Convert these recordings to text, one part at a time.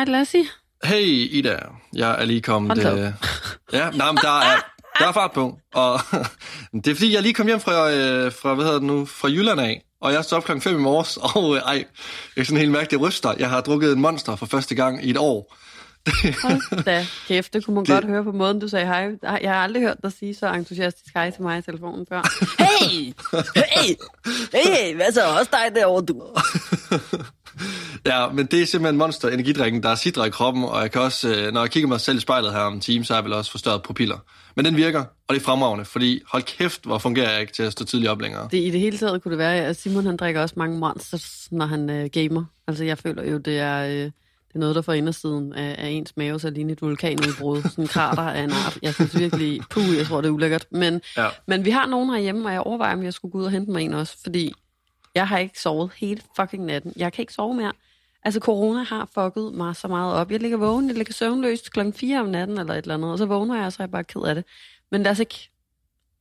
hej Lasse. Hey Ida, jeg er lige kommet... Ja, nej, men der er fart på. Og det er fordi, jeg lige kom hjem fra Jylland af, og jeg er stoppet klokken 5 i morges, og jeg er sådan helt mærkelig ryster. Jeg har drukket en monster for første gang i et år. Hold da kæft, det kunne man godt høre på måden, du sagde hej. Jeg har aldrig hørt dig sige så entusiastisk hej til mig i telefonen før. Hey! Hey! Hey! Hvad så? Også dig derovre, du? Ja, men det er simpelthen monster energidrikken, der sidder i kroppen, og jeg kan også, når jeg kigger mig selv i spejlet her om en time, så har jeg vel også forstørret pupiller. Men den virker, og det er fremragende, fordi hold kæft, hvor fungerer jeg ikke til at stå tidligt op længere. Det, i det hele taget kunne det være, at Simon han drikker også mange monsters, når han gamer. Altså jeg føler jo, det er noget, der fra indersiden af ens mave, så lige et vulkanudbrud, sådan en krater af en art. Jeg synes virkelig, jeg tror, det er ulækkert. Men vi har nogen herhjemme, og jeg overvejer, om jeg skulle gå ud og hente mig en også, fordi jeg har ikke sovet hele fucking natten. Jeg kan ikke sove mere. Altså, corona har fucket mig så meget op. Jeg ligger vågen, jeg ligger søvnløst klokken 4 om natten eller et eller andet, og så vågner jeg, og så er jeg bare ked af det. Men lad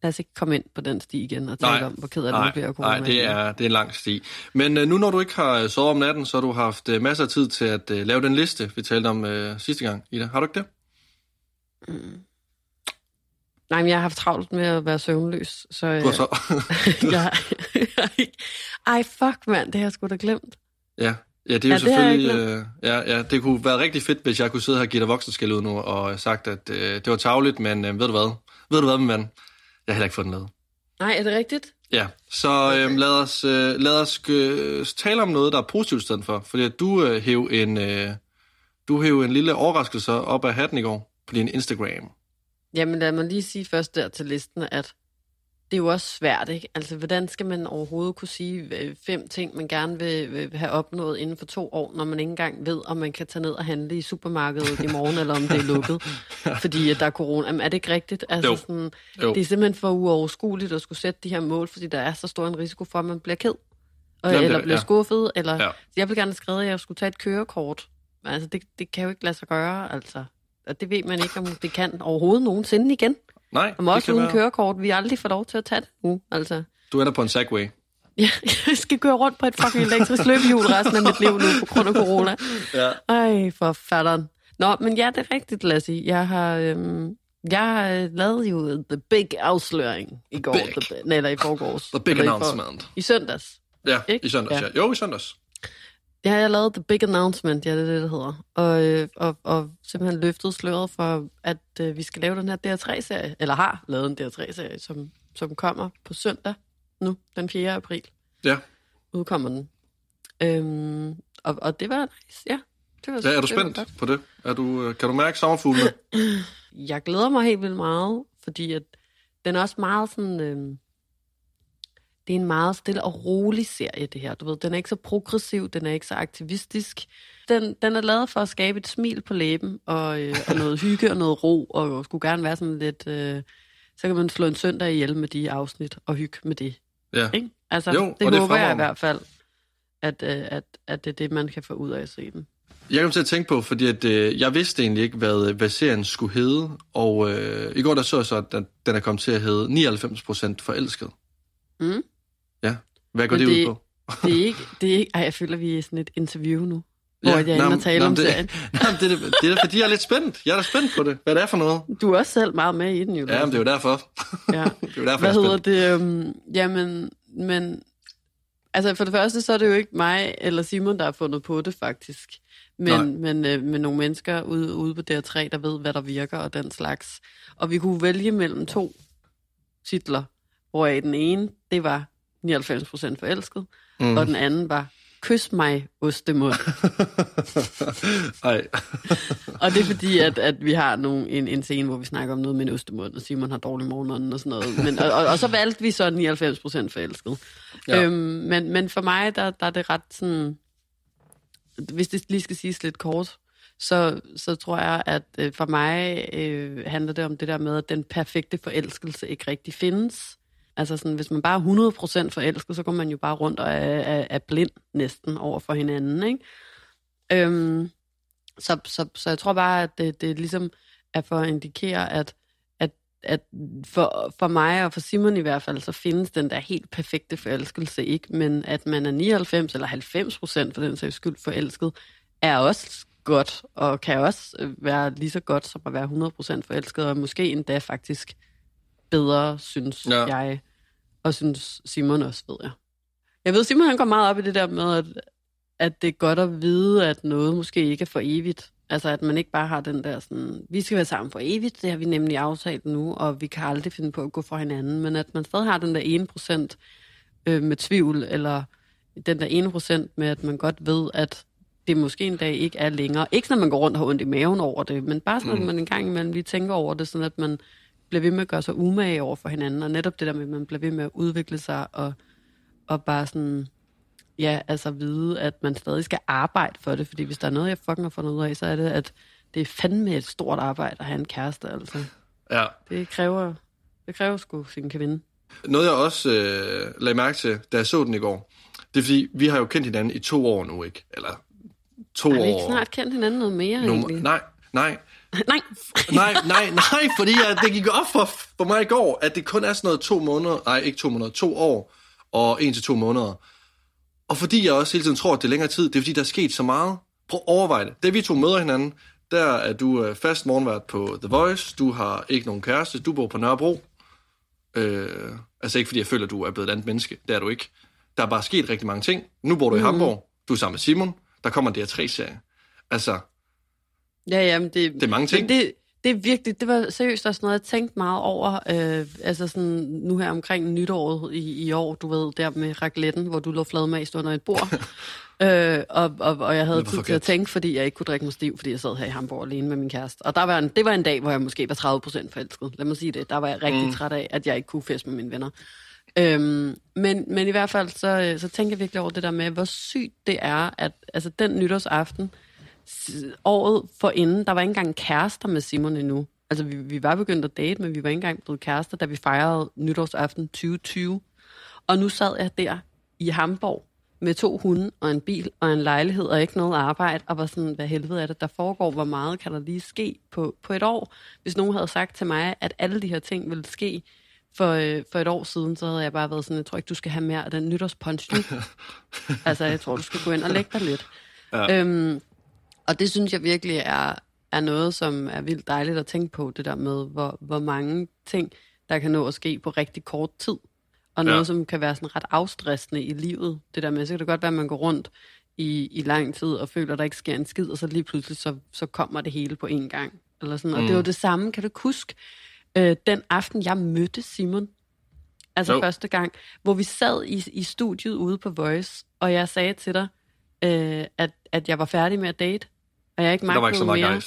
os ikke komme ind på den sti igen og tænke om, hvor ked af det bliver at corona. Nej, det er en lang sti. Men nu, når du ikke har sovet om natten, så har du haft masser af tid til at lave den liste, vi talte om sidste gang, Ida. Har du ikke det? Mm. Nej, men jeg har haft travlt med at være søvnløs, så... Ej, fuck, mand, det har jeg sgu da glemt. Ja, det er jo selvfølgelig... det kunne være rigtig fedt, hvis jeg kunne sidde her og give dig voksenskæld ud nu, og sagt, at det var tarveligt, men ved du hvad, min mand? Jeg har heller ikke fået den lavet. Nej, er det rigtigt? Ja, så okay. lad os tale om noget, der er positivt i stedet for, fordi at du hæv en lille overraskelse op af hatten i går på din Instagram. Jamen lad mig lige sige først der til listen, at det er jo også svært, ikke? Altså, hvordan skal man overhovedet kunne sige 5 ting, man gerne vil have opnået inden for 2 år, når man ikke engang ved, om man kan tage ned og handle i supermarkedet i morgen, eller om det er lukket, fordi der er corona. Jamen, er det ikke rigtigt? Altså, jo. Det er simpelthen for uoverskueligt at skulle sætte de her mål, fordi der er så stor en risiko for, at man bliver ked, eller bliver skuffet, eller... Ja. Jeg ville gerne have skrevet, at jeg skulle tage et kørekort. Altså, det kan jo ikke lade sig gøre, altså. Og det ved man ikke, om det kan overhovedet nogensinde igen. Nej, og også uden kørekort, vi aldrig får lov til at tage det nu, altså. Du ender på en Segway. Ja, jeg skal køre rundt på et fucking elektrisk løbehjul resten af mit liv nu, på grund af corona. Ja. Ej, for fatteren. Nå, men ja, det er rigtigt, Lasse. Jeg har lavet jo the big afsløring i går. I forgårs. The big announcement. I søndags. Ja, ikke? I søndags, ja. Jo, i søndags. Ja, jeg lavede the big announcement, ja, det hedder. Og simpelthen løftet sløret for, at vi skal lave den her DR3-serie, eller har lavet en DR3-serie, som kommer på søndag nu, den 4. april. Ja. Udkommer den. Og det var nice, ja. Det var, er du spændt på det? Kan du mærke sommerfuglene? Jeg glæder mig helt vildt meget, fordi at den er også meget sådan... Det er en meget stille og rolig serie, det her. Du ved, den er ikke så progressiv, den er ikke så aktivistisk. Den er lavet for at skabe et smil på læben, og noget hygge og noget ro, og skulle gerne være sådan lidt... så kan man slå en søndag ihjel med de afsnit, og hygge med det. Ja. Ikke? Altså, jo, det håber jeg i hvert fald, at det er det, man kan få ud af at se den. Jeg kom til at tænke på, fordi at, jeg vidste egentlig ikke, hvad serien skulle hedde, og i går der så, at den er kommet til at hedde 99% forelsket. Mm. Ja, hvad går det ud på? det er ikke... Ej, jeg føler, vi er sådan et interview nu, hvor jeg er inde og tale om serien. Det er fordi, jeg er lidt spændt. Jeg er da spændt på det. Hvad det er for noget? Du er også selv meget med i den, jo. Ja, men det er jo derfor. Ja. Det er jo derfor, hvad hedder det? Jamen... Altså, for det første, så er det jo ikke mig eller Simon, der har fundet på det, faktisk. Men nogle mennesker ude på DR3, der ved, hvad der virker og den slags. Og vi kunne vælge mellem 2 titler, hvoraf den ene, det var 99% forelsket, og den anden var Kys mig, ostemund. Ej. Og det er fordi, at vi har en scene, hvor vi snakker om noget med en ostemund, og Simon har dårlig morgenånden og sådan noget. Men, og så valgte vi så 99% forelsket. Ja. Men for mig, der er det ret sådan... Hvis det lige skal siges lidt kort, så tror jeg, at for mig handler det om det der med, at den perfekte forelskelse ikke rigtig findes. Altså sådan, hvis man bare er 100% forelsket, så går man jo bare rundt og er blind næsten over for hinanden, ikke? Så jeg tror bare, at det ligesom er for at indikere, at for mig og for Simon i hvert fald, så findes den der helt perfekte forelskelse ikke, men at man er 99 eller 90% for den sags skyld forelsket, er også godt, og kan også være lige så godt som at være 100% forelsket, og måske endda faktisk bedre, synes jeg, og synes Simon også, ved jeg. Jeg ved, Simon han går meget op i det der med, at det er godt at vide, at noget måske ikke er for evigt. Altså, at man ikke bare har den der sådan, vi skal være sammen for evigt, det har vi nemlig aftalt nu, og vi kan aldrig finde på at gå fra hinanden, men at man stadig har den der 1% med tvivl, eller den der 1% med, at man godt ved, at det måske en dag ikke er længere. Ikke når man går rundt og har ondt i maven over det, men bare sådan, at man en gang imellem lige tænker over det, sådan at man bliver ved med at gøre sig umage over for hinanden, og netop det der med, at man bliver ved med at udvikle sig, og bare sådan... Ja, altså vide, at man stadig skal arbejde for det, fordi hvis der er noget, jeg fucking har fundet ud af, så er det, at det er fandme et stort arbejde at have en kæreste, altså. Ja. Det kræver sgu sin kvinde. Noget, jeg også lagde mærke til, da jeg så den i går, det er fordi, vi har jo kendt hinanden i 2 år nu, ikke? Eller 2 år... Har vi ikke snart kendt hinanden noget mere, egentlig? Nej. Nej, fordi det gik op for mig i går, at det kun er sådan noget 2 måneder... Nej, ikke 2 måneder, 2 år og 1 til 2 måneder... Og fordi jeg også hele tiden tror, at det er længere tid, det er fordi, der er sket så meget. Prøv at overveje det. Da vi 2 møder hinanden, der er du fast morgenvært på The Voice, du har ikke nogen kæreste, du bor på Nørrebro. Altså ikke fordi jeg føler, at du er blevet et andet menneske. Det er du ikke. Der er bare sket rigtig mange ting. Nu bor du i Hamburg, du er sammen med Simon, der kommer en DR3-serie. Altså, men det er mange ting. Det er virkelig, det var seriøst også noget, jeg tænkte meget over, altså sådan nu her omkring nytåret i år, du ved, der med racletten, hvor du lå fladmast under et bord, og jeg havde tid til at tænke, fordi jeg ikke kunne drikke mig stiv, fordi jeg sad her i Hamburg alene med min kæreste. Og der var det var en dag, hvor jeg måske var 30% forelsket, lad mig sige det, der var jeg rigtig træt af, at jeg ikke kunne feste med mine venner. Men i hvert fald, så tænkte jeg virkelig over det der med, hvor sygt det er, at altså den nytårsaften, året forinden, der var ikke engang kærester med Simon endnu. Altså, vi var begyndt at date, men vi var ikke engang blevet kærester, da vi fejrede nytårsaften 2020. Og nu sad jeg der i Hamburg med 2 hunde og en bil og en lejlighed og ikke noget arbejde, og var sådan, hvad helvede er det, der foregår? Hvor meget kan der lige ske på et år? Hvis nogen havde sagt til mig, at alle de her ting ville ske for et år siden, så havde jeg bare været sådan, jeg tror ikke, du skal have mere af den nytårspunch. Altså, jeg tror, du skal gå ind og lægge dig lidt. Ja. Og det synes jeg virkelig er noget, som er vildt dejligt at tænke på, det der med, hvor mange ting, der kan nå at ske på rigtig kort tid. Og noget, som kan være sådan ret afstressende i livet, det der med. Så kan det godt være, at man går rundt i lang tid og føler, at der ikke sker en skid, og så lige pludselig, så kommer det hele på en gang. Eller sådan. Og det var det samme, kan du huske, den aften, jeg mødte Simon. Altså første gang, hvor vi sad i studiet ude på Voice, og jeg sagde til dig, at jeg var færdig med at date. Og jeg ikke magtede mere.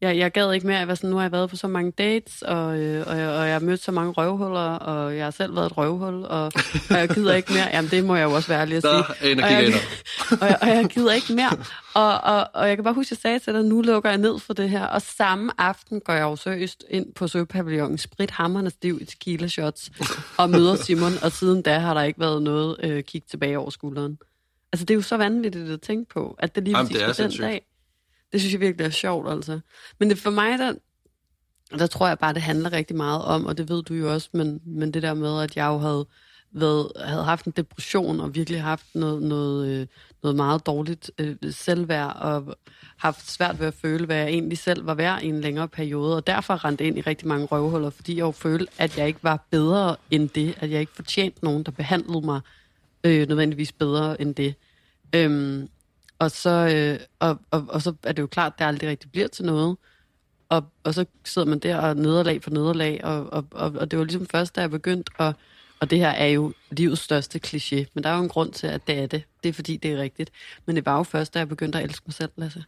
Jeg gad ikke mere. Jeg var sådan, nu har jeg været på så mange dates, og jeg har mødt så mange røvhuller, og jeg har selv været et røvhul, og jeg gider ikke mere. Jamen, det må jeg jo også være lige at sige. Og jeg gider ikke mere. Og jeg kan bare huske, at jeg sagde til dig, nu lukker jeg ned for det her. Og samme aften går jeg jo seriøst ind på Søpavillonen, sprithamrende stiv i tequila shots, og møder Simon, og siden da har der ikke været noget kig tilbage over skulderen. Altså, det er jo så vanvittigt at tænke på, at det lige præcis på den dag. Det synes jeg virkelig er sjovt, altså. Men det for mig, der tror jeg bare, det handler rigtig meget om, og det ved du jo også, men det der med, at jeg jo havde haft en depression, og virkelig haft noget meget dårligt selvværd, og haft svært ved at føle, hvad jeg egentlig selv var værd i en længere periode, og derfor rendte ind i rigtig mange røvhuller, fordi jeg jo følte, at jeg ikke var bedre end det, at jeg ikke fortjente nogen, der behandlede mig nødvendigvis bedre end det. Og så er det jo klart, at det aldrig rigtig bliver til noget. Og så sidder man der og nederlag for nederlag, og det var ligesom først, da jeg begyndte, og det her er jo livets største kliché, men der er jo en grund til, at det er det. Det er fordi, det er rigtigt. Men det var jo først, da jeg begyndte at elske mig selv, Lasse.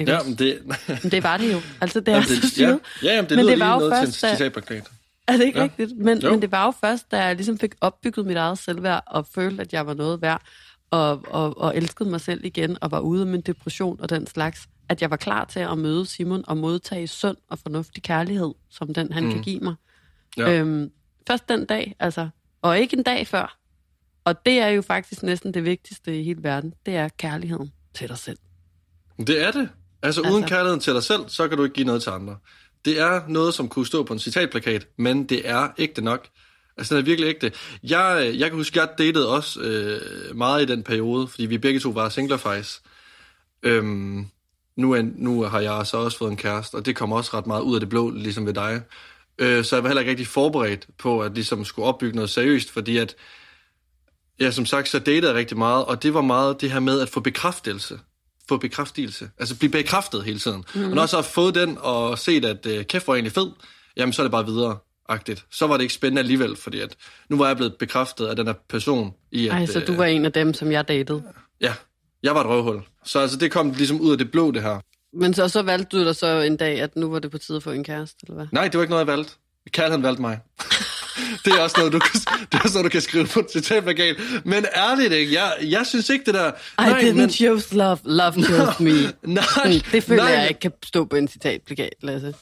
Ja, men det var det jo. Altså, det er så syret. Ja, men det lyder lige noget til en citatplakat. Er det ikke rigtigt? Men det var jo først, da jeg ligesom fik opbygget mit eget selvværd, og følte, at jeg var noget værd, og elskede mig selv igen, og var ude af min depression og den slags, at jeg var klar til at møde Simon og modtage sund og fornuftig kærlighed, som den han kan give mig. Ja. Først den dag, altså, og ikke en dag før. Og det er jo faktisk næsten det vigtigste i hele verden, det er kærligheden til dig selv. Det er det. Altså uden kærligheden til dig selv, så kan du ikke give noget til andre. Det er noget, som kunne stå på en citatplakat, men det er ægte nok. Altså, det er virkelig ægte. Jeg kan huske, at jeg datede også meget i den periode, fordi vi begge to var singler faktisk. nu har jeg så også fået en kæreste, og det kommer også ret meget ud af det blå, ligesom ved dig. Så jeg var heller ikke rigtig forberedt på, at ligesom skulle opbygge noget seriøst, fordi at, ja, som sagt, så datede jeg rigtig meget, og det var meget det her med at få bekræftelse. Få bekræftelse. Altså blive bekræftet hele tiden. Mm. Og når jeg så har fået den og set, at kæft var egentlig fed, jamen så er det bare videre-agtigt. Så var det ikke spændende alligevel, fordi at nu var jeg blevet bekræftet af den her person. Nej, så du var en af dem, som jeg datede. Ja, jeg var et røvhul. Så altså, det kom ligesom ud af det blå, det her. Men så valgte du dig så en dag, at nu var det på tide at få en kæreste, eller hvad? Nej, det var ikke noget, jeg valgte. Kærligheden valgte mig. Det er også noget, du kan skrive på en citatplakat. Men ærligt, ikke? Jeg synes ikke, det der... I didn't choose love chose me. Nej, det føler jeg ikke kan stå på en citatplakat, Lasse.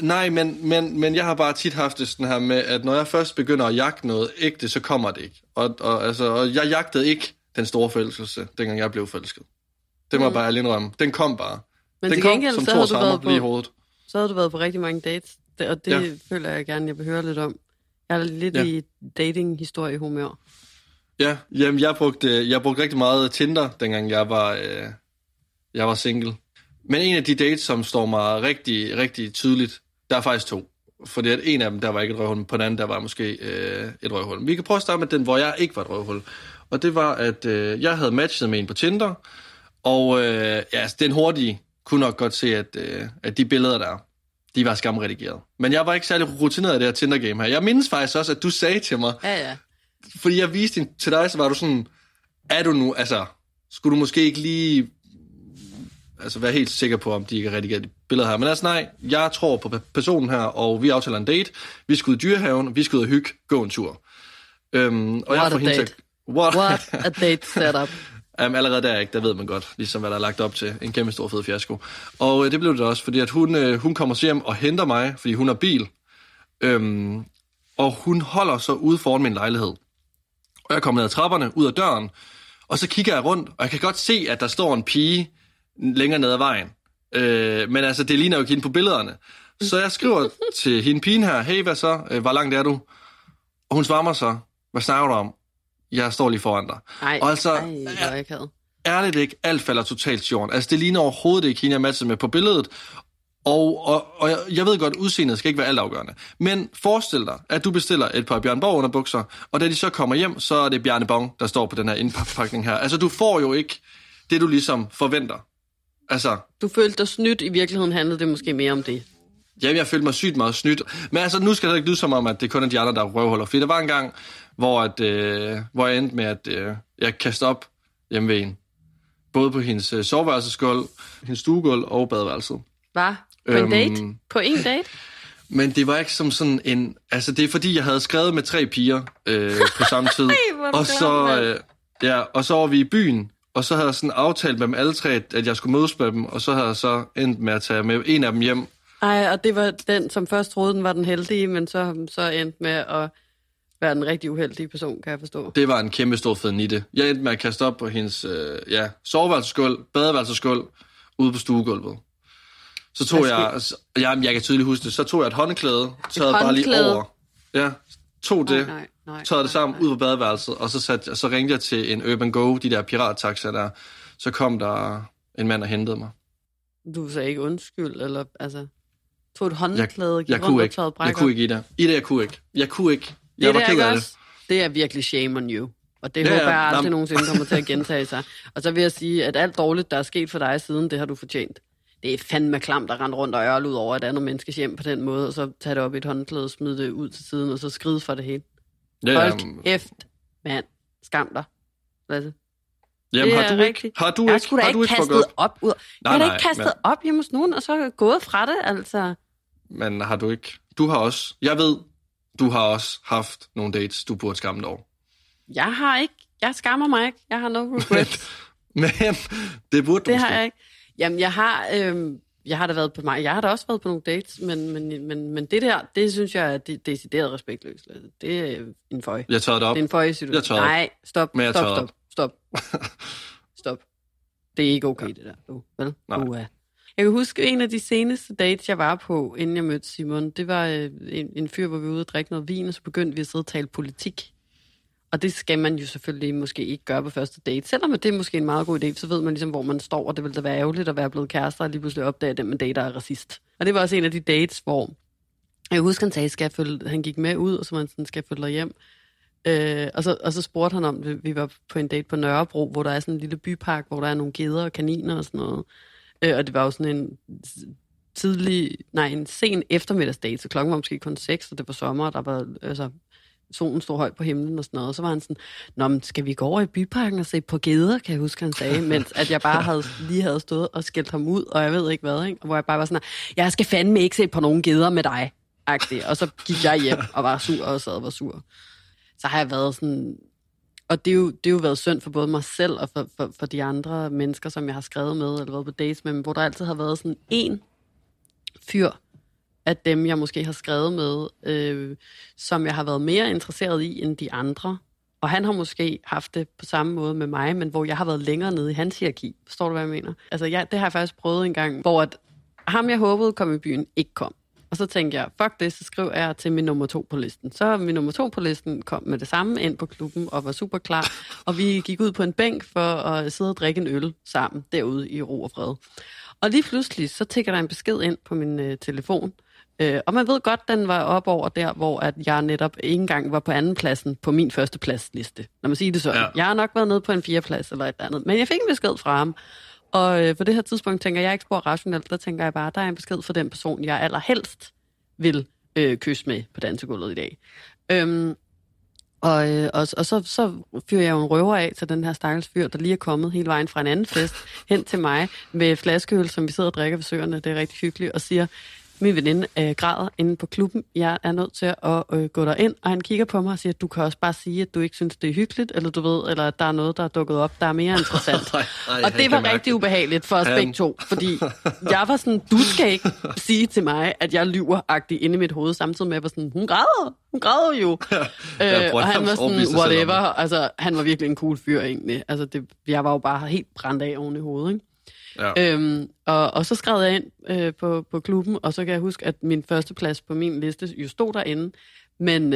Nej, men jeg har bare tit haft det sådan her med, at når jeg først begynder at jagte noget ægte, så kommer det ikke. Og jeg jagtede ikke den store forelskelse, dengang jeg blev forelsket. Det må bare alene rømme. Den kom bare. Men den kom som to sammer lige i hovedet. Så havde du været på rigtig mange dates. Og det føler jeg gerne, jeg behøver lidt om. Jeg er lidt i dating-historie-humør. Ja, jamen jeg brugte rigtig meget Tinder, dengang jeg var single. Men en af de dates, som står mig rigtig, rigtig tydeligt, der er faktisk to. Fordi at en af dem, der var ikke et røvhul, på den anden, der var måske et røvhul. Vi kan prøve at starte med den, hvor jeg ikke var et røvhul. Og det var, at jeg havde matchet med en på Tinder. Og den hurtige kunne nok godt se, at de billeder, der er, de var skamredigeret. Men jeg var ikke særlig rutineret i det her Tinder-game her. Jeg mindes faktisk også, at du sagde til mig, fordi jeg viste den til dig, så var du sådan, er du nu, altså, skulle du måske ikke lige altså, være helt sikker på, om de ikke er redigeret de billeder her. Men altså nej, jeg tror på personen her, og vi aftaler en date, vi skal ud i dyrehaven, vi skal ud og hygge, gå en tur. What a date setup. Allerede der ved man godt, ligesom hvad der er lagt op til. En kæmpe stor fed fiasko. Og det blev det også, fordi at hun kommer så hjem og henter mig, fordi hun har bil. Og hun holder så ude foran min lejlighed. Og jeg kommer ned ad trapperne, ud af døren, og så kigger jeg rundt, og jeg kan godt se, at der står en pige længere ned ad vejen. Men altså, det ligner jo ikke hende på billederne. Så jeg skriver til hende pigen her, hey, hvad så? Hvor langt er du? Og hun svarer mig så, hvad snakker du om? Jeg står lige foran dig. Nej, altså, ærligt ikke, alt falder totalt til jorden. Altså, det ligner overhovedet ikke hende, jeg matchede med på billedet. Og jeg ved godt, udseendet skal ikke være altafgørende. Men forestil dig, at du bestiller et par Bjørn Borg underbukser, og da de så kommer hjem, så er det Bjørn Borg, der står på den her indpakning her. Altså, du får jo ikke det, du ligesom forventer. Altså, du følte dig snydt, i virkeligheden handlede det måske mere om det. Jamen, jeg følte mig sygt meget snydt. Men altså, nu skal det ikke lyde som om, at det kun er de andre, der er røvhuller. Fordi der var en gang, hvor jeg endte med, at jeg kastede op hjemme ved en. Både på hendes soveværelsesgulv, hendes stuegulv og badeværelset. Hvad? På en date? På en date? Men det var ikke som sådan en... Altså, det er fordi, jeg havde skrevet med 3 piger på samme tid. Og så var vi i byen. Og så havde jeg sådan aftalt med dem alle 3, at jeg skulle mødes med dem. Og så havde jeg så endt med at tage med en af dem hjem. Nej, og det var den, som først troede, den var den heldige, men så endte med at være den rigtig uheldige person, kan jeg forstå. Det var en kæmpe stor fed nitte. Jeg endte med at kaste op på hendes soveværelsesgulv, badeværelsesgulv, ude på stuegulvet. Så tog jeg kan tydeligt huske det, så tog jeg et håndklæde, tørrede bare lige over. Ja, tog det, tørrede det sammen ud på badeværelset, og så ringte jeg til en Urban Go, de der pirattaxer der. Så kom der en mand og hentede mig. Du sagde ikke undskyld, eller altså... Få et håndklæde, give rundt og tørret brækker. Jeg kunne ikke, Ida, jeg kunne ikke. Jeg var ked af det. Det er virkelig shame on you. Og det håber jeg aldrig nogensinde kommer til at gentage sig. Og så vil jeg sige, at alt dårligt, der er sket for dig siden, det har du fortjent. Det er fandme klamt at rende rundt og ørle ud over et andet menneskes hjem på den måde, og så tage det op i et håndklæde, smide det ud til siden, og så skride for det hele. Hold kæft, mand. Skam dig. Lasse. Jamen, har du ikke? Jeg skulle da ikke kastet op ud. Jeg har da ikke kastet op hjemme hos nogen, og så gået fra det, altså... Men har du ikke? Du har også... Jeg ved, du har også haft nogle dates, du burde skamme dig over. Jeg har ikke. Jeg skammer mig ikke. Jeg har no regrets. Men det burde du. Det har jeg ikke. Jamen, jeg har da været på mig. Jeg har da også været på nogle dates, men det der, det synes jeg er decideret respektløst. Det er en føj. Jeg tørrede op. Det er en føj, siger du. Nej, stop. Det er ikke okay, det der. Vel? Nej. Jeg kan huske, en af de seneste dates, jeg var på, inden jeg mødte Simon, det var en fyr, hvor vi var ude og drikke noget vin, og så begyndte vi at sidde og tale politik. Og det skal man jo selvfølgelig måske ikke gøre på første date. Selvom det er måske en meget god idé, så ved man ligesom, hvor man står, og det ville da være ærgerligt at være blevet kærester, og lige pludselig opdage, at den man dater er racist. Og det var også en af de dates, hvor jeg husker, han sagde, han gik med ud, og så var han sådan, skal jeg følge dig hjem? Og så spurgte han om, at vi var på en date på Nørrebro, hvor der er sådan en lille bypark, hvor der er nogle geder og kaniner og sådan noget. Og det var jo sådan en sen eftermiddagsdate, så klokken var måske kun 6, og det var sommer, og der var solen stod højt på himlen og sådan noget, og så var han sådan, nå, men skal vi gå over i byparken og se på geder, kan jeg huske, han sagde, mens at jeg bare havde stået og skældt ham ud, og jeg ved ikke hvad, ikke? Og hvor jeg bare var sådan, jeg skal fandme ikke se på nogen geder med dig, agtig. Og så gik jeg hjem og var sur, og sad og var sur. Så har jeg været sådan, og det er jo været synd for både mig selv og for de andre mennesker, som jeg har skrevet med, eller været på dates med, men hvor der altid har været sådan en fyr, af dem, jeg måske har skrevet med, som jeg har været mere interesseret i end de andre. Og han har måske haft det på samme måde med mig, men hvor jeg har været længere nede i hans hierarki. Forstår du, hvad jeg mener? Altså, det har jeg faktisk prøvet en gang, hvor at ham, jeg håbede, kom i byen, ikke kom. Og så tænkte jeg, fuck det, så skrev jeg til min nummer 2 på listen. Så min nummer 2 på listen kom med det samme ind på klubben og var super klar. Og vi gik ud på en bænk for at sidde og drikke en øl sammen derude i ro og fred. Og lige pludselig, så tikker der en besked ind på min telefon. Og man ved godt, den var op over der, hvor at jeg netop ikke engang var på andenpladsen på min førstepladsliste. Lad mig sige det sådan. Ja. Jeg har nok været nede på en 4. plads eller et eller andet. Men jeg fik en besked fra ham. Og på det her tidspunkt tænker jeg ikke spor rationelt. Der tænker jeg bare, der er en besked fra den person, jeg allerhelst vil kysse med på dansegulvet i dag. Og så fyrer jeg jo en røver af til den her stakkels fyr, der lige er kommet hele vejen fra en anden fest hen til mig med flaskeøl, som vi sidder og drikker ved søerne. Det er rigtig hyggeligt. Og siger... Min veninde græder inde på klubben. Jeg er nødt til at gå derind, og han kigger på mig og siger, at du kan også bare sige, at du ikke synes, det er hyggeligt, eller du ved, eller at der er noget, der er dukket op, der er mere interessant. Nej, og det var rigtig ubehageligt for os begge to, fordi jeg var sådan, du skal ikke sige til mig, at jeg lyver-agtig inde i mit hoved, samtidig med, at jeg var sådan, hun græder jo. Og han var sådan, whatever. Altså, han var virkelig en cool fyr, egentlig. Altså, jeg var jo bare helt brændt af oven i hovedet, ikke? Ja. Og så skrev jeg ind på klubben, og så kan jeg huske, at min første plads på min liste jo stod derinde, men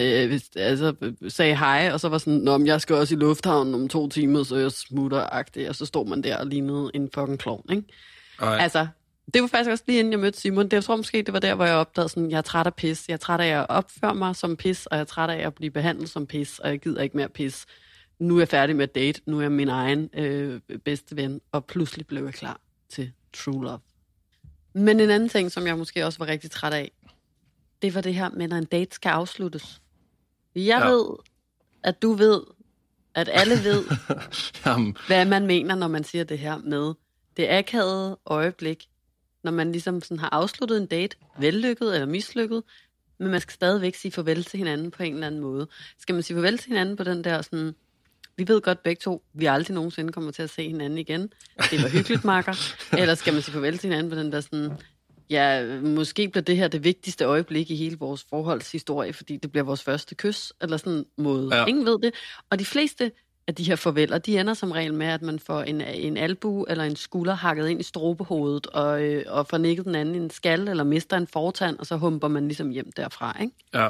sagde hej, og så var sådan, nå, men jeg skal også i lufthavnen om 2 timer, så jeg smutter-agtigt, og så stod man der og lignede en fucking klovn, ikke? Alright. Altså, det var faktisk også lige inden jeg mødte Simon. Jeg tror måske, det var der, hvor jeg opdagede sådan, jeg er træt af pis, jeg er træt af at opføre mig som pis, og jeg er træt af at blive behandlet som pis, og jeg gider ikke mere pis. Nu er jeg færdig med at date, nu er jeg min egen bedste ven, og pludselig blev jeg klar til true love. Men en anden ting, som jeg måske også var rigtig træt af, det var det her med, når en date skal afsluttes. Jeg ved, at du ved, at alle ved, hvad man mener, når man siger det her med det akavede øjeblik, når man ligesom sådan har afsluttet en date, vellykket eller mislykket, men man skal stadigvæk sige farvel til hinanden på en eller anden måde. Skal man sige farvel til hinanden på den der sådan... Vi ved godt begge to, vi aldrig nogensinde kommer til at se hinanden igen. Det var hyggeligt, makker. Eller skal man sige farvel til hinanden på den der sådan... Ja, måske bliver det her det vigtigste øjeblik i hele vores forholdshistorie, fordi det bliver vores første kys, eller sådan måde. Ja. Ingen ved det. Og de fleste af de her farveler, de ender som regel med, at man får en albue eller en skulder hakket ind i strobehovedet, og får nikket den anden i en skal, eller mister en fortand, og så humper man ligesom hjem derfra, ikke? Ja.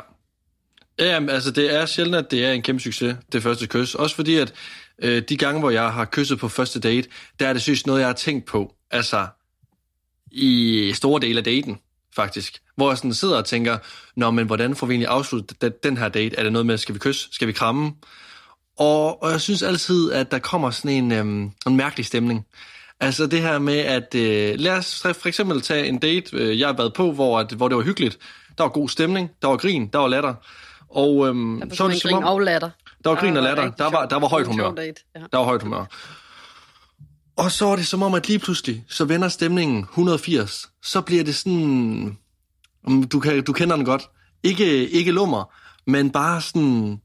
Ja, altså det er sjældent, at det er en kæmpe succes, det første kys. Også fordi, at de gange, hvor jeg har kysset på første date, der er det synes noget, jeg har tænkt på. Altså, i store dele af daten, faktisk. Hvor jeg sådan sidder og tænker, nå, men hvordan får vi egentlig afsluttet den her date? Er det noget med, skal vi kysse? Skal vi kramme? Og jeg synes altid, at der kommer sådan en mærkelig stemning. Altså det her med, at lad os for eksempel tage en date, jeg har været på, hvor det var hyggeligt. Der var god stemning, der var grin, der var latter. Og så var det som om, der var grin og latter, der var højt humør. Der var højt humør. Og så var det som om, at lige pludselig, så vender stemningen 180. Så bliver det sådan, du kender den godt. Ikke lummer, men bare sådan,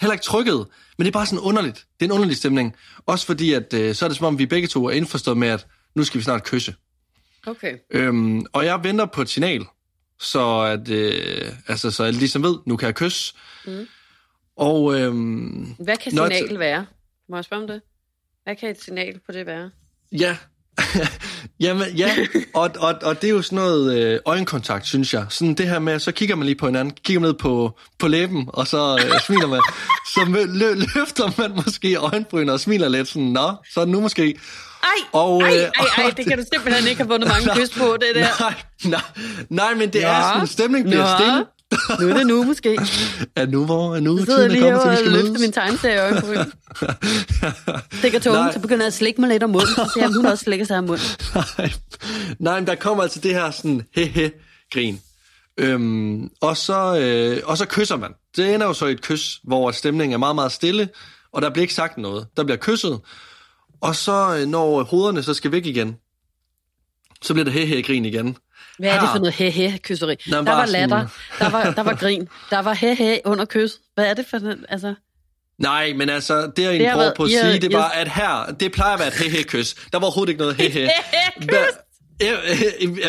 heller ikke trykket. Men det er bare sådan underligt. Det er en underlig stemning. Også fordi, at så er det som om, vi begge to er indforstået med, at nu skal vi snart kysse. Okay. Og jeg venter på et signal. Så jeg ligesom ved, nu kan jeg kysse. Mm. Og, hvad kan signalet være? Må jeg spørge om det? Hvad kan et signal på det være? Ja, Jamen, ja, og det er jo sådan noget øjenkontakt, synes jeg. Sådan det her med, så kigger man lige på hinanden, kigger man ned på læben, og så smiler man. Så løfter man måske øjenbryn og smiler lidt sådan, nå, så er det nu måske. Ej, det kan du simpelthen ikke have vundet mange kys på, det der. Nej, men det er sådan, en stemning bliver stille. Nu er det nu, måske. Ja, nu hvor tiden er kommet, så vi skal løfte min tegnserie i øjenbryn. Stikker tungen, så begynder jeg at slikke mig lidt om munden, så ser hun også slikker sig om munden. Nej, men der kommer altså det her sådan, he-he-grin. Og så kysser man. Det ender jo så i et kys, hvor stemningen er meget, meget stille, og der bliver ikke sagt noget. Der bliver kysset, og så når hovederne så skal væk igen, så bliver det he-he-grin igen. Hvad er det for noget he-he-kysseri? Der var latter, der var grin, der var he-he under kys. Hvad er det for noget, altså? Nej, men altså, det jeg egentlig prøver på at sige, det var, at her, det plejer at være et he-he-kys. Der var overhovedet ikke noget he-he.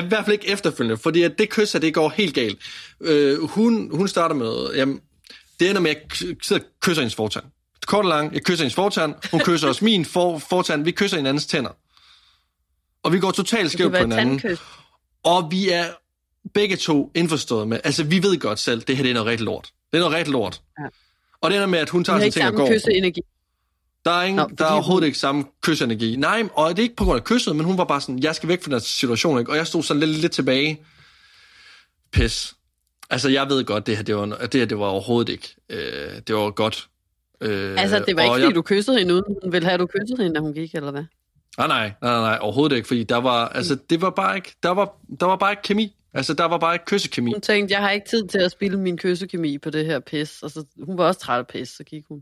I hvert fald ikke efterfølgende, fordi at det kys, det går helt galt. Hun starter med, jamen, det ender med, at jeg sidder og kysser hendes fortand. Kort og lang, jeg kysser hendes fortand, hun kysser også min fortand, vi kysser hinandens tænder. Og vi går totalt skævt på hinanden. Og vi er begge to indforstået med, altså vi ved godt selv, det her det er noget rigtig lort. Det er noget rigtig lort. Ja. Og det ender med, at hun tager sine ting og går. Der er overhovedet ikke samme kysenergi. Nej, og det er ikke på grund af kysset, men hun var bare sådan, jeg skal væk fra den situation, ikke? Og jeg stod sådan lidt tilbage. Pis. Altså jeg ved godt, det her var overhovedet ikke. Det var godt. Altså det var ikke, fordi du kyssede hende uden hun ville have, du kyssede hende, da hun gik, eller hvad? Nej, overhovedet ikke, fordi der var bare ikke kemi. Altså, der var bare ikke kyssekemi. Hun tænkte, jeg har ikke tid til at spilde min kyssekemi på det her pis. Altså, hun var også træt af pis, så gik hun.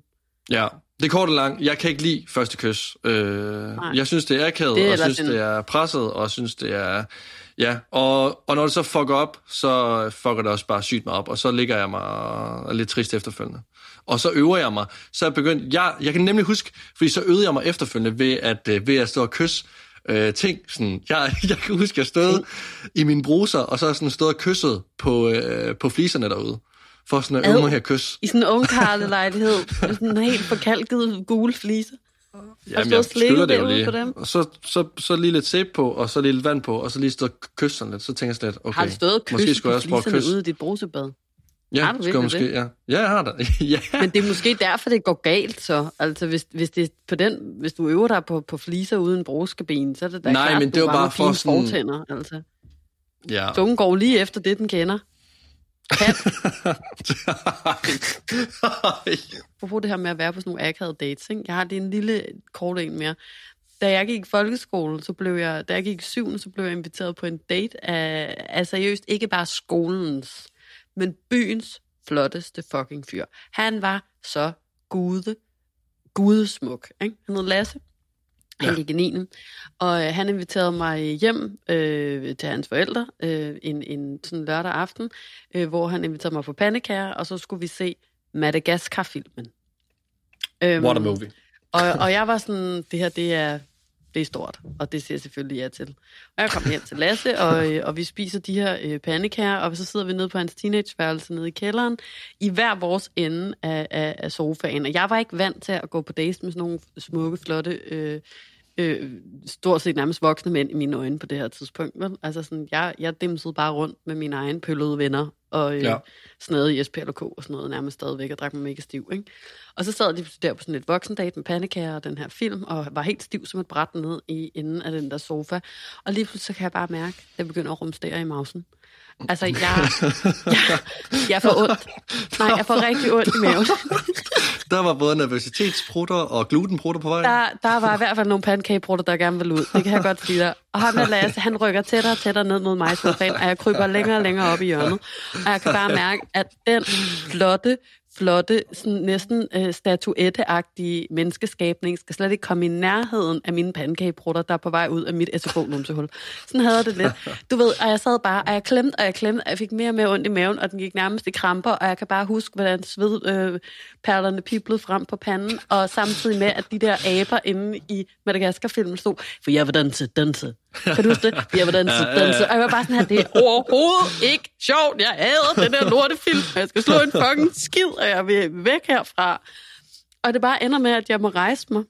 Ja, det er kort og langt. Jeg kan ikke lide første kys. Jeg synes, det er akavet, og synes, det er presset, og synes, det er... Ja, og når det så fucker op, så fucker det også bare sygt mig op, og så ligger jeg mig lidt trist efterfølgende. Og så øver jeg mig. Så jeg begyndte... Jeg kan nemlig huske, fordi så øvede jeg mig efterfølgende ved at stå og kysse ting. Sådan, jeg kan huske, jeg stod i mine bruser, og så sådan stod og kysset på fliserne derude. For sådan at øve mig her kys. I sådan en ungkarlelejlighed. Med sådan en helt forkalket gule fliser. Jamen, jeg skylder det jo lige. Og så lige lidt sæbe på, og så lige lidt vand på, og så lige stå og kysse sådan lidt. Så tænker jeg sådan lidt, okay. Har du stået og kysset på fliserne ude i dit brusebad? Ja, har du skal måske, det? Ja. Ja, jeg har det. Ja. Men det er måske derfor, det går galt så. Altså, hvis det på den, hvis du øver dig på fliser uden bruskeben, så er det da klart, men det var bare for sådan... fortænder, altså. Ja. Tungen går lige efter det, den kender. Kat. Hvorfor det her med at være på sådan nogle akavede dates, ikke? Jeg har det en lille kort en mere. Da jeg gik i folkeskole, da jeg gik i 7, så blev jeg inviteret på en date af seriøst ikke bare skolens, men byens flotteste fucking fyr. Han var så gudesmuk, ikke? Han hed Lasse. Han gik i 9. Og han inviterede mig hjem til hans forældre en sådan lørdag aften, hvor han inviterede mig på pandekager, og så skulle vi se Madagaskar-filmen. What a movie. og jeg var sådan, det er stort, og det ser selvfølgelig ja til. Og jeg kom hjem til Lasse, og vi spiser de her pandekager, og så sidder vi nede på hans teenageværelse nede i kælderen, i hver vores ende af sofaen. Og jeg var ikke vant til at gå på dates med sådan nogle smukke, flotte, stort set nærmest voksne mænd i mine øjne på det her tidspunkt. Vel? Altså sådan, jeg dimsede bare rundt med mine egne pøllede venner, og snedede i SP og K og sådan noget, nærmest stadigvæk, og drak mig mega stiv, ikke? Og så sad de der på sådan et voksendate med pandekager og den her film, og var helt stiv som et bræt ned i enden af den der sofa. Og lige pludselig så kan jeg bare mærke, at jeg begynder at rumstere i mausen. Altså, jeg får ondt. Nej, jeg får rigtig ondt i maven. Der var både nervøsitetsprutter og glutenprutter på vejen. Der var i hvert fald nogle pandekageprutter, der gerne ville ud. Det kan jeg godt sige der. Og ham med Lasse, han rykker tættere og tættere ned mod mig, og jeg kryber længere og længere op i hjørnet. Og jeg kan bare mærke, at den flotte, sådan næsten statuette-agtige menneskeskabning skal slet ikke komme i nærheden af mine pandekageprutter, der er på vej ud af mit SFO-numsehul. Sådan havde det lidt. Du ved, og jeg sad bare, og jeg klemte, og jeg fik mere og mere ondt i maven, og den gik nærmest i kramper, og jeg kan bare huske, hvordan svedperlerne piblede frem på panden, og samtidig med, at de der aber inde i Madagaskar-filmen stod, for jeg vil danse. Kan du huske det? For jeg vil danse. Og jeg var bare sådan her, det er overhovedet ikke sjovt. Jeg hader den der lortefilm, og jeg skal slå en fucking skid, og jeg vil væk herfra. Og det bare ender med, at jeg må rejse mig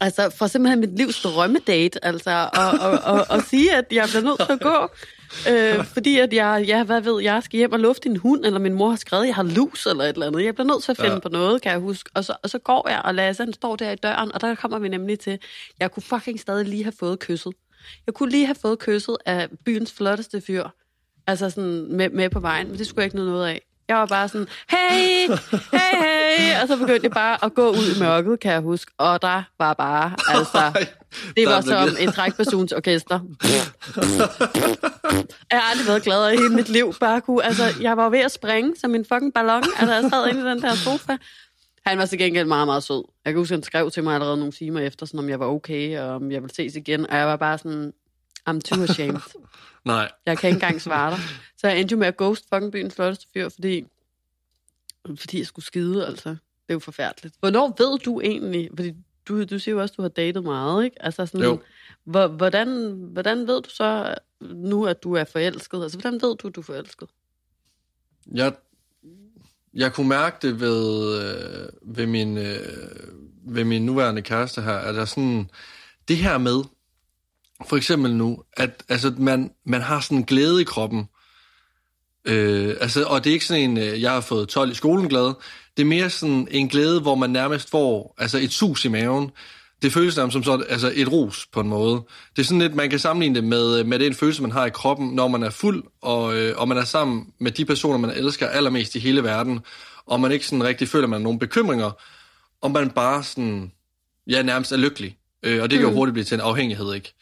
Altså, for simpelthen mit livs drømmedate, altså, og sige, at jeg bliver nødt til at gå, fordi at jeg skal hjem og lufte en hund, eller min mor har skrevet, at jeg har lus, eller et eller andet. Jeg bliver nødt til at finde på noget, kan jeg huske. Og så går jeg, og Lasse står der i døren, og der kommer vi nemlig til, jeg kunne fucking stadig lige have fået kysset. Jeg kunne lige have fået kysset af byens flotteste fyr, altså sådan med på vejen, men det skulle jeg ikke nå noget af. Jeg var bare sådan, hey, og så begyndte jeg bare at gå ud i mørket, kan jeg huske. Og der var bare, altså, det var som et trækpersons orkester. Jeg har aldrig været glad i hele mit liv, bare kunne, altså, jeg var ved at springe som en fucking ballon, altså, jeg sad inde i den der sofa. Han var så gengæld meget, meget sød. Jeg kan huske, han skrev til mig allerede nogle timer efter, sådan, om jeg var okay, og om jeg ville ses igen, og jeg var bare sådan, I'm too ashamed. Nej. Jeg kan ikke engang svare dig. Så jeg endte jo med at ghost fucking byens flotteste fyr, fordi jeg skulle skide, altså. Det er jo forfærdeligt. Hvornår ved du egentlig, fordi du siger jo også, at du har datet meget, ikke? Altså sådan, jo. Hvordan ved du så nu, at du er forelsket? Altså, hvordan ved du, at du er forelsket? Jeg kunne mærke det ved min nuværende kæreste her, at der sådan, det her med, for eksempel nu, at altså, man har sådan en glæde i kroppen. Altså, og det er ikke sådan en, jeg har fået 12 i skolen glade. Det er mere sådan en glæde, hvor man nærmest får altså, et sus i maven. Det føles nærmest som sådan, altså, et rus på en måde. Det er sådan lidt, man kan sammenligne det med den følelse, man har i kroppen, når man er fuld, og man er sammen med de personer, man elsker allermest i hele verden, og man ikke sådan rigtig føler, man har nogen bekymringer, og man bare sådan, ja, nærmest er lykkelig. Og det kan jo hurtigt blive til en afhængighed, ikke?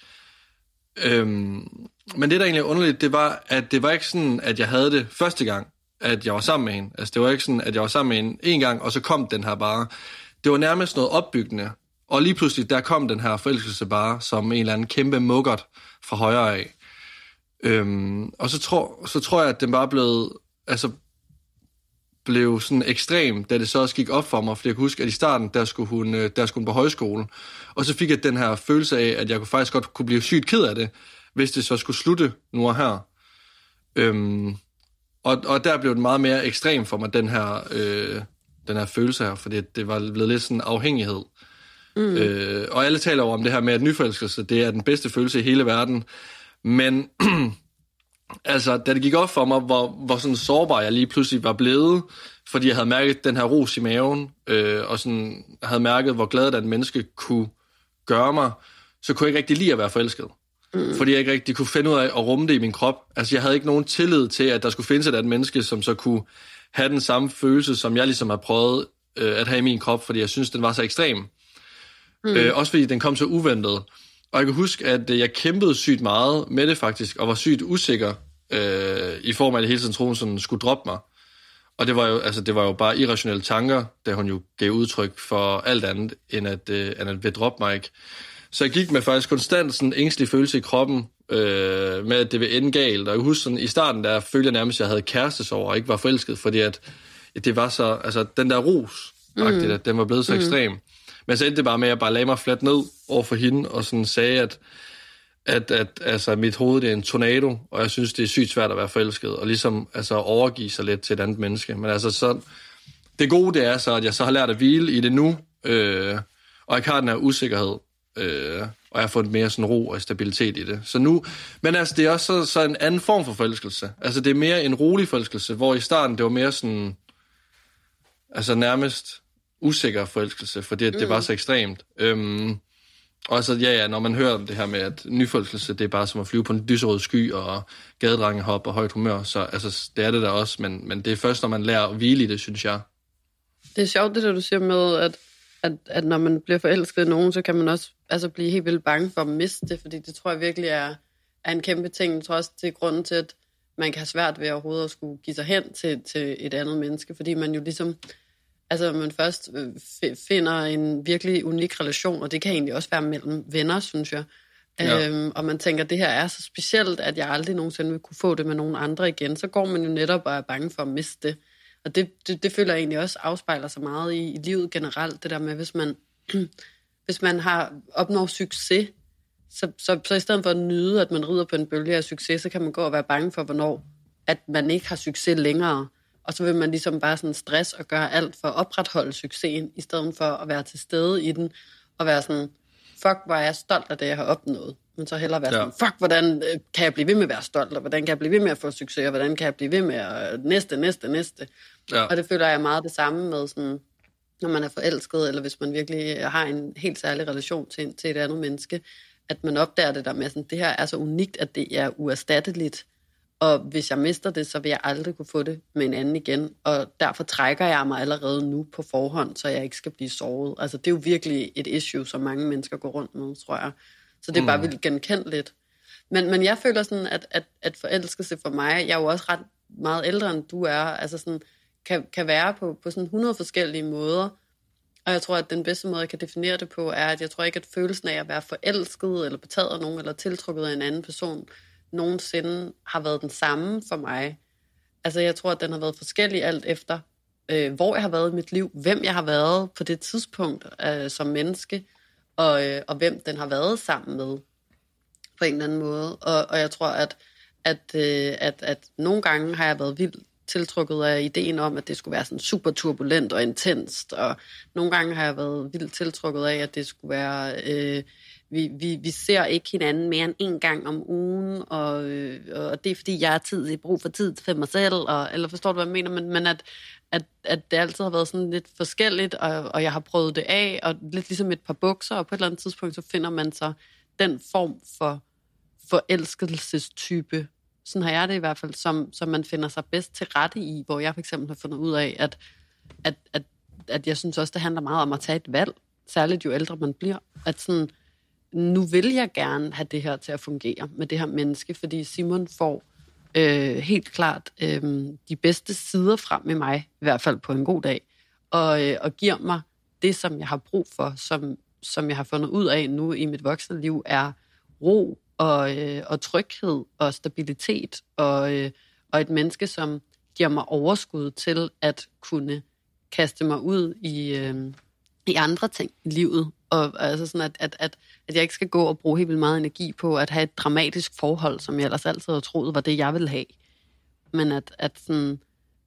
Men det, der egentlig underligt, det var, at det var ikke sådan, at jeg havde det første gang, at jeg var sammen med hende. Altså, det var ikke sådan, at jeg var sammen med hende en gang, og så kom den her bare. Det var nærmest noget opbyggende. Og lige pludselig, der kom den her forelskelse bare, som en eller anden kæmpe muggert fra højre af. Og så tror jeg, at den bare blev sådan ekstrem, da det så også gik op for mig, fordi jeg kan huske, at i starten, der skulle hun på højskole, og så fik jeg den her følelse af, at jeg faktisk godt kunne blive sygt ked af det, hvis det så skulle slutte nu og her. Og der blev det meget mere ekstrem for mig, den her følelse her, fordi det var blevet lidt sådan en afhængighed. Og alle taler over om det her med, at nyforelskelse, det er den bedste følelse i hele verden, men altså, da det gik op for mig, hvor sådan sårbar jeg lige pludselig var blevet, fordi jeg havde mærket den her ros i maven, og sådan havde mærket, hvor glad den menneske kunne gøre mig, så kunne jeg ikke rigtig lide at være forelsket. Fordi jeg ikke rigtig kunne finde ud af at rumme det i min krop. Altså, jeg havde ikke nogen tillid til, at der skulle findes et menneske, som så kunne have den samme følelse, som jeg ligesom har prøvet at have i min krop, fordi jeg synes, den var så ekstrem. Også fordi den kom så uventet. Og jeg kan huske, at jeg kæmpede sygt meget med det faktisk, og var sygt usikker i form af, at det hele tiden troede, sådan skulle droppe mig. Og det var jo bare irrationelle tanker, da hun jo gav udtryk for alt andet, end at vil droppe mig, ikke? Så jeg gik med faktisk konstant sådan en ængstelig følelse i kroppen, med at det ville ende galt. Og jeg husker sådan, i starten, der følte jeg nærmest, at jeg havde kærestesorg og ikke var forelsket, fordi at det var så, altså den der ros, at den var blevet så ekstrem. Men så endte det bare med, at jeg bare lagde mig fladt ned over for hende, og sådan sagde, at altså, mit hoved det er en tornado, og jeg synes, det er sygt svært at være forelsket, og ligesom altså, overgive sig lidt til et andet menneske. Men altså, så, det gode det er så, at jeg så har lært at hvile i det nu, og jeg har den her usikkerhed, og jeg har fundet mere sådan ro og stabilitet i det. Så nu, men altså, det er også så en anden form for forelskelse. Altså, det er mere en rolig forelskelse, hvor i starten, det var mere sådan, altså nærmest usikker forelskelse, fordi det var så ekstremt. Og så, ja, når man hører om det her med, at nyforelskelse, det er bare som at flyve på en lyserød sky, og gadedrengehop og højt humør, så altså, det er det der også, men det er først, når man lærer at hvile i det, synes jeg. Det er sjovt, det der du siger med, at når man bliver forelsket i nogen, så kan man også altså, blive helt vildt bange for at miste det, fordi det tror jeg virkelig er en kæmpe ting. Jeg tror også, det er grunden til, at man kan have svært ved overhovedet at skulle give sig hen til et andet menneske, fordi man jo ligesom altså, man først finder en virkelig unik relation, og det kan egentlig også være mellem venner, synes jeg. Ja. Og man tænker, at det her er så specielt, at jeg aldrig nogensinde vil kunne få det med nogen andre igen. Så går man jo netop og er bange for at miste det. Og det føler jeg egentlig også afspejler sig meget i livet generelt. Det der med, hvis man har opnået succes, så i stedet for at nyde, at man rider på en bølge af succes, så kan man gå og være bange for, hvornår at man ikke har succes længere. Og så vil man ligesom bare sådan stress og gøre alt for at opretholde succesen, i stedet for at være til stede i den, og være sådan, fuck, hvor er jeg stolt af det, jeg har opnået. Men så hellere være sådan, fuck, hvordan kan jeg blive ved med at være stolt, og hvordan kan jeg blive ved med at få succes, og hvordan kan jeg blive ved med at næste. Ja. Og det føler jeg meget det samme med, sådan, når man er forelsket, eller hvis man virkelig har en helt særlig relation til et andet menneske, at man opdager det der med, sådan, det her er så unikt, at det er uerstatteligt, og hvis jeg mister det, så vil jeg aldrig kunne få det med en anden igen, og derfor trækker jeg mig allerede nu på forhånd, så jeg ikke skal blive såret. Altså, det er jo virkelig et issue, som mange mennesker går rundt med, tror jeg. Så det er bare vildt genkendeligt. Men jeg føler sådan, at forelskelse for mig, jeg er jo også ret meget ældre, end du er, altså sådan, kan være på sådan 100 forskellige måder, og jeg tror, at den bedste måde, jeg kan definere det på, er, at jeg tror ikke, at følelsen af at være forelsket, eller betaget af nogen, eller tiltrukket af en anden person, nogensinde har været den samme for mig. Altså, jeg tror, at den har været forskellig alt efter, hvor jeg har været i mit liv, hvem jeg har været på det tidspunkt som menneske, og hvem den har været sammen med, på en eller anden måde. Og jeg tror, at nogle gange har jeg været vildt tiltrukket af ideen om, at det skulle være sådan super turbulent og intenst, og nogle gange har jeg været vildt tiltrukket af, at det skulle være... Vi ser ikke hinanden mere end en gang om ugen, og det er, fordi jeg har brug for tid til mig selv, eller forstår du, hvad jeg mener, men at det altid har været sådan lidt forskelligt, og jeg har prøvet det af, og lidt ligesom et par bukser, og på et eller andet tidspunkt, så finder man så den form for forelskelsestype, sådan har jeg det i hvert fald, som man finder sig bedst til rette i, hvor jeg for eksempel har fundet ud af, at jeg synes også, det handler meget om at tage et valg, særligt jo ældre man bliver, at sådan... Nu vil jeg gerne have det her til at fungere med det her menneske, fordi Simon får helt klart de bedste sider frem i mig, i hvert fald på en god dag, og giver mig det, som jeg har brug for, som jeg har fundet ud af nu i mit voksne liv, er ro og tryghed og stabilitet, og et menneske, som giver mig overskud til at kunne kaste mig ud i andre ting i livet. Og altså sådan, at jeg ikke skal gå og bruge helt vildt meget energi på at have et dramatisk forhold, som jeg ellers altid har troet var det, jeg ville have. Men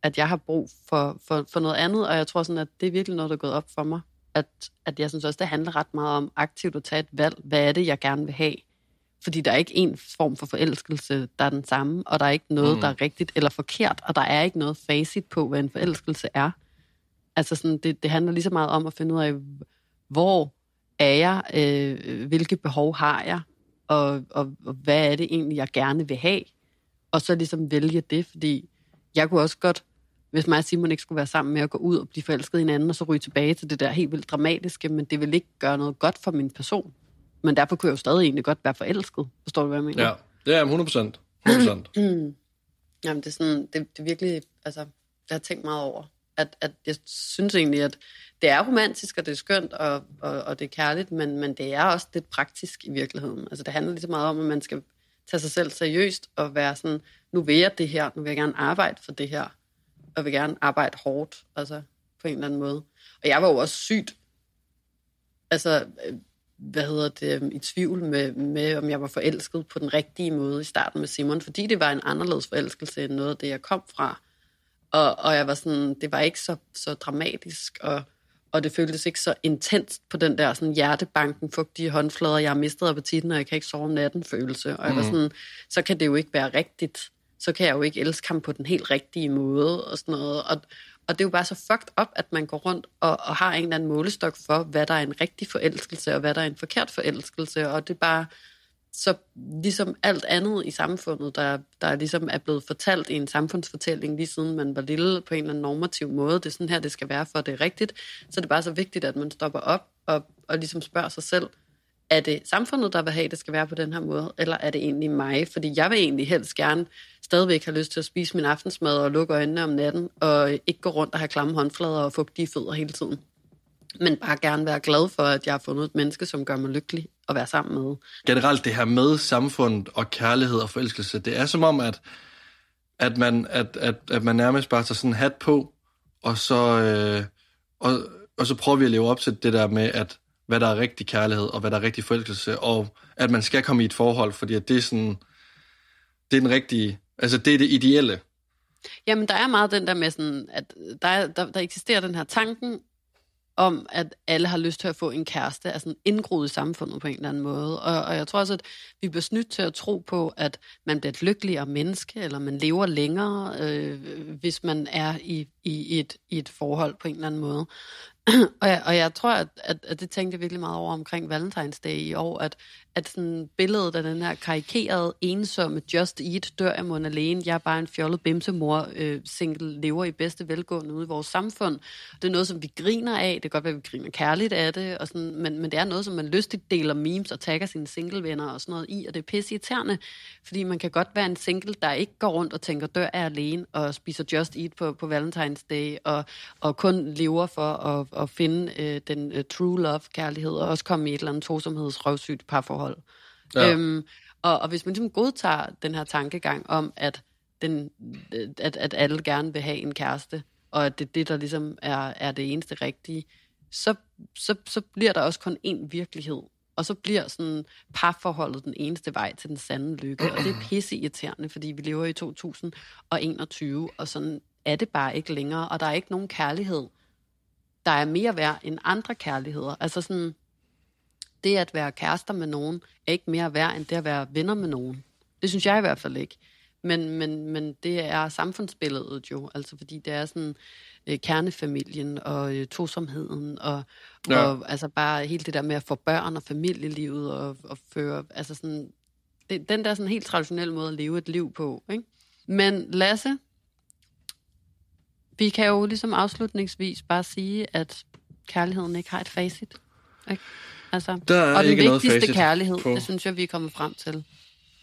at jeg har brug for noget andet, og jeg tror sådan, at det er virkelig noget, der er gået op for mig. At jeg synes også, det handler ret meget om aktivt at tage et valg. Hvad er det, jeg gerne vil have? Fordi der er ikke en form for forelskelse, der er den samme, og der er ikke noget, der er rigtigt eller forkert, og der er ikke noget facit på, hvad en forelskelse er. Altså sådan, det handler lige så meget om at finde ud af, hvor er jeg, hvilke behov har jeg, og hvad er det egentlig, jeg gerne vil have, og så ligesom vælge det, fordi jeg kunne også godt, hvis mig og Simon ikke skulle være sammen med at gå ud og blive forelsket i hinanden, og så ryge tilbage til det der helt vildt dramatiske, men det ville ikke gøre noget godt for min person. Men derfor kunne jeg jo stadig egentlig godt være forelsket, forstår du, hvad jeg mener? Ja, det er 100%. Jamen, det er sådan, det er virkelig, altså, jeg har tænkt meget over. At jeg synes egentlig, at det er romantisk, og det er skønt, og det er kærligt, men det er også lidt praktisk i virkeligheden. Altså, det handler lige så meget om, at man skal tage sig selv seriøst og være sådan, nu vil jeg det her, nu vil jeg gerne arbejde for det her, og vil gerne arbejde hårdt, altså på en eller anden måde. Og jeg var jo også sygt, altså, i tvivl med, om jeg var forelsket på den rigtige måde i starten med Simon, fordi det var en anderledes forelskelse end noget af det, jeg kom fra. Og jeg var sådan, det var ikke så dramatisk, og det føltes ikke så intenst på den der sådan hjertebanken, fugtige håndflader, jeg har mistet appetitten, og jeg kan ikke sove om natten følelse. Og jeg var sådan, så kan det jo ikke være rigtigt. Så kan jeg jo ikke elske ham på den helt rigtige måde, og sådan noget. Og det er jo bare så fucked up, at man går rundt og har en eller anden målestok for, hvad der er en rigtig forelskelse, og hvad der er en forkert forelskelse. Og det er bare... Så ligesom alt andet i samfundet, der ligesom er blevet fortalt i en samfundsfortælling, lige siden man var lille på en eller anden normativ måde, det er sådan her, det skal være, for det er rigtigt, så det er bare så vigtigt, at man stopper op og ligesom spørger sig selv, er det samfundet, der vil have, det skal være på den her måde, eller er det egentlig mig? Fordi jeg vil egentlig helst gerne stadigvæk have lyst til at spise min aftensmad og lukke øjnene om natten, og ikke gå rundt og have klamme håndflader og fugtige fødder hele tiden. Men bare gerne være glad for, at jeg har fundet et menneske, som gør mig lykkelig at være sammen med. Generelt det her med samfundet og kærlighed og forelskelse, det er som om, at man nærmest bare tager sådan en hat på, og så prøver vi at leve op til det der med, at hvad der er rigtig kærlighed og hvad der er rigtig forelskelse, og at man skal komme i et forhold, fordi at det er sådan, det er den rigtige, altså det er det ideelle. Jamen der er meget den der med sådan, at der eksisterer den her tanken, om, at alle har lyst til at få en kæreste, er sådan indgroet i samfundet på en eller anden måde. Og jeg tror også, at vi bliver snydt til at tro på, at man bliver et lykkeligere menneske, eller man lever længere, hvis man er i et forhold på en eller anden måde. Og jeg tror, at det tænkte jeg virkelig meget over omkring Valentinsdag i år, at sådan billedet af den her karikerede, ensomme Just Eat, dør jeg mon alene, jeg er bare en fjollet bimsemor, single, lever i bedste velgående ude i vores samfund. Det er noget, som vi griner af, det kan godt være, at vi griner kærligt af det, og sådan, men det er noget, som man lystigt deler memes og tagger sine singlevenner og sådan noget i, og det er pisseirriterende, fordi man kan godt være en single, der ikke går rundt og tænker, dør jeg alene, og spiser Just Eat på Valentinsdag, og kun lever for at finde den true love-kærlighed, og også komme i et eller andet tosomhedsrøvsygt parforhold. Ja. Og hvis man simpelthen godtager den her tankegang om, at alle gerne vil have en kæreste, og at det er det, der ligesom er det eneste rigtige, så bliver der også kun én virkelighed. Og så bliver sådan parforholdet den eneste vej til den sande lykke. Og det er pisseirriterende, fordi vi lever i 2021, og sådan er det bare ikke længere. Og der er ikke nogen kærlighed, der er mere værd end andre kærligheder. Altså sådan, det at være kærester med nogen, er ikke mere værd end det at være venner med nogen. Det synes jeg i hvert fald ikke. Men det er samfundsbilledet jo, altså fordi det er sådan kernefamilien og tosomheden og altså bare hele det der med at få børn og familielivet og føre, altså sådan, det, den der sådan helt traditionelle måde at leve et liv på, ikke? Men Lasse, vi kan jo ligesom afslutningsvis bare sige, at kærligheden ikke har et facit. Ikke? Altså, der er og den ikke vigtigste kærlighed, på. Det synes jeg, vi er kommet frem til,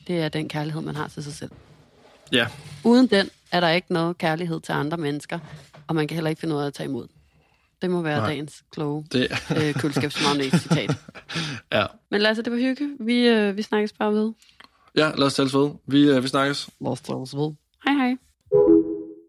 det er den kærlighed, man har til sig selv. Ja. Uden den er der ikke noget kærlighed til andre mennesker, og man kan heller ikke finde ud af at tage imod. Det må være dagens kloge køleskabsmagnet-citat. Ja. Men Lasse, det var hygge. Vi snakkes bare ved. Ja, lad os tales ved. Vi snakkes. Lad os tales ved. Hej hej.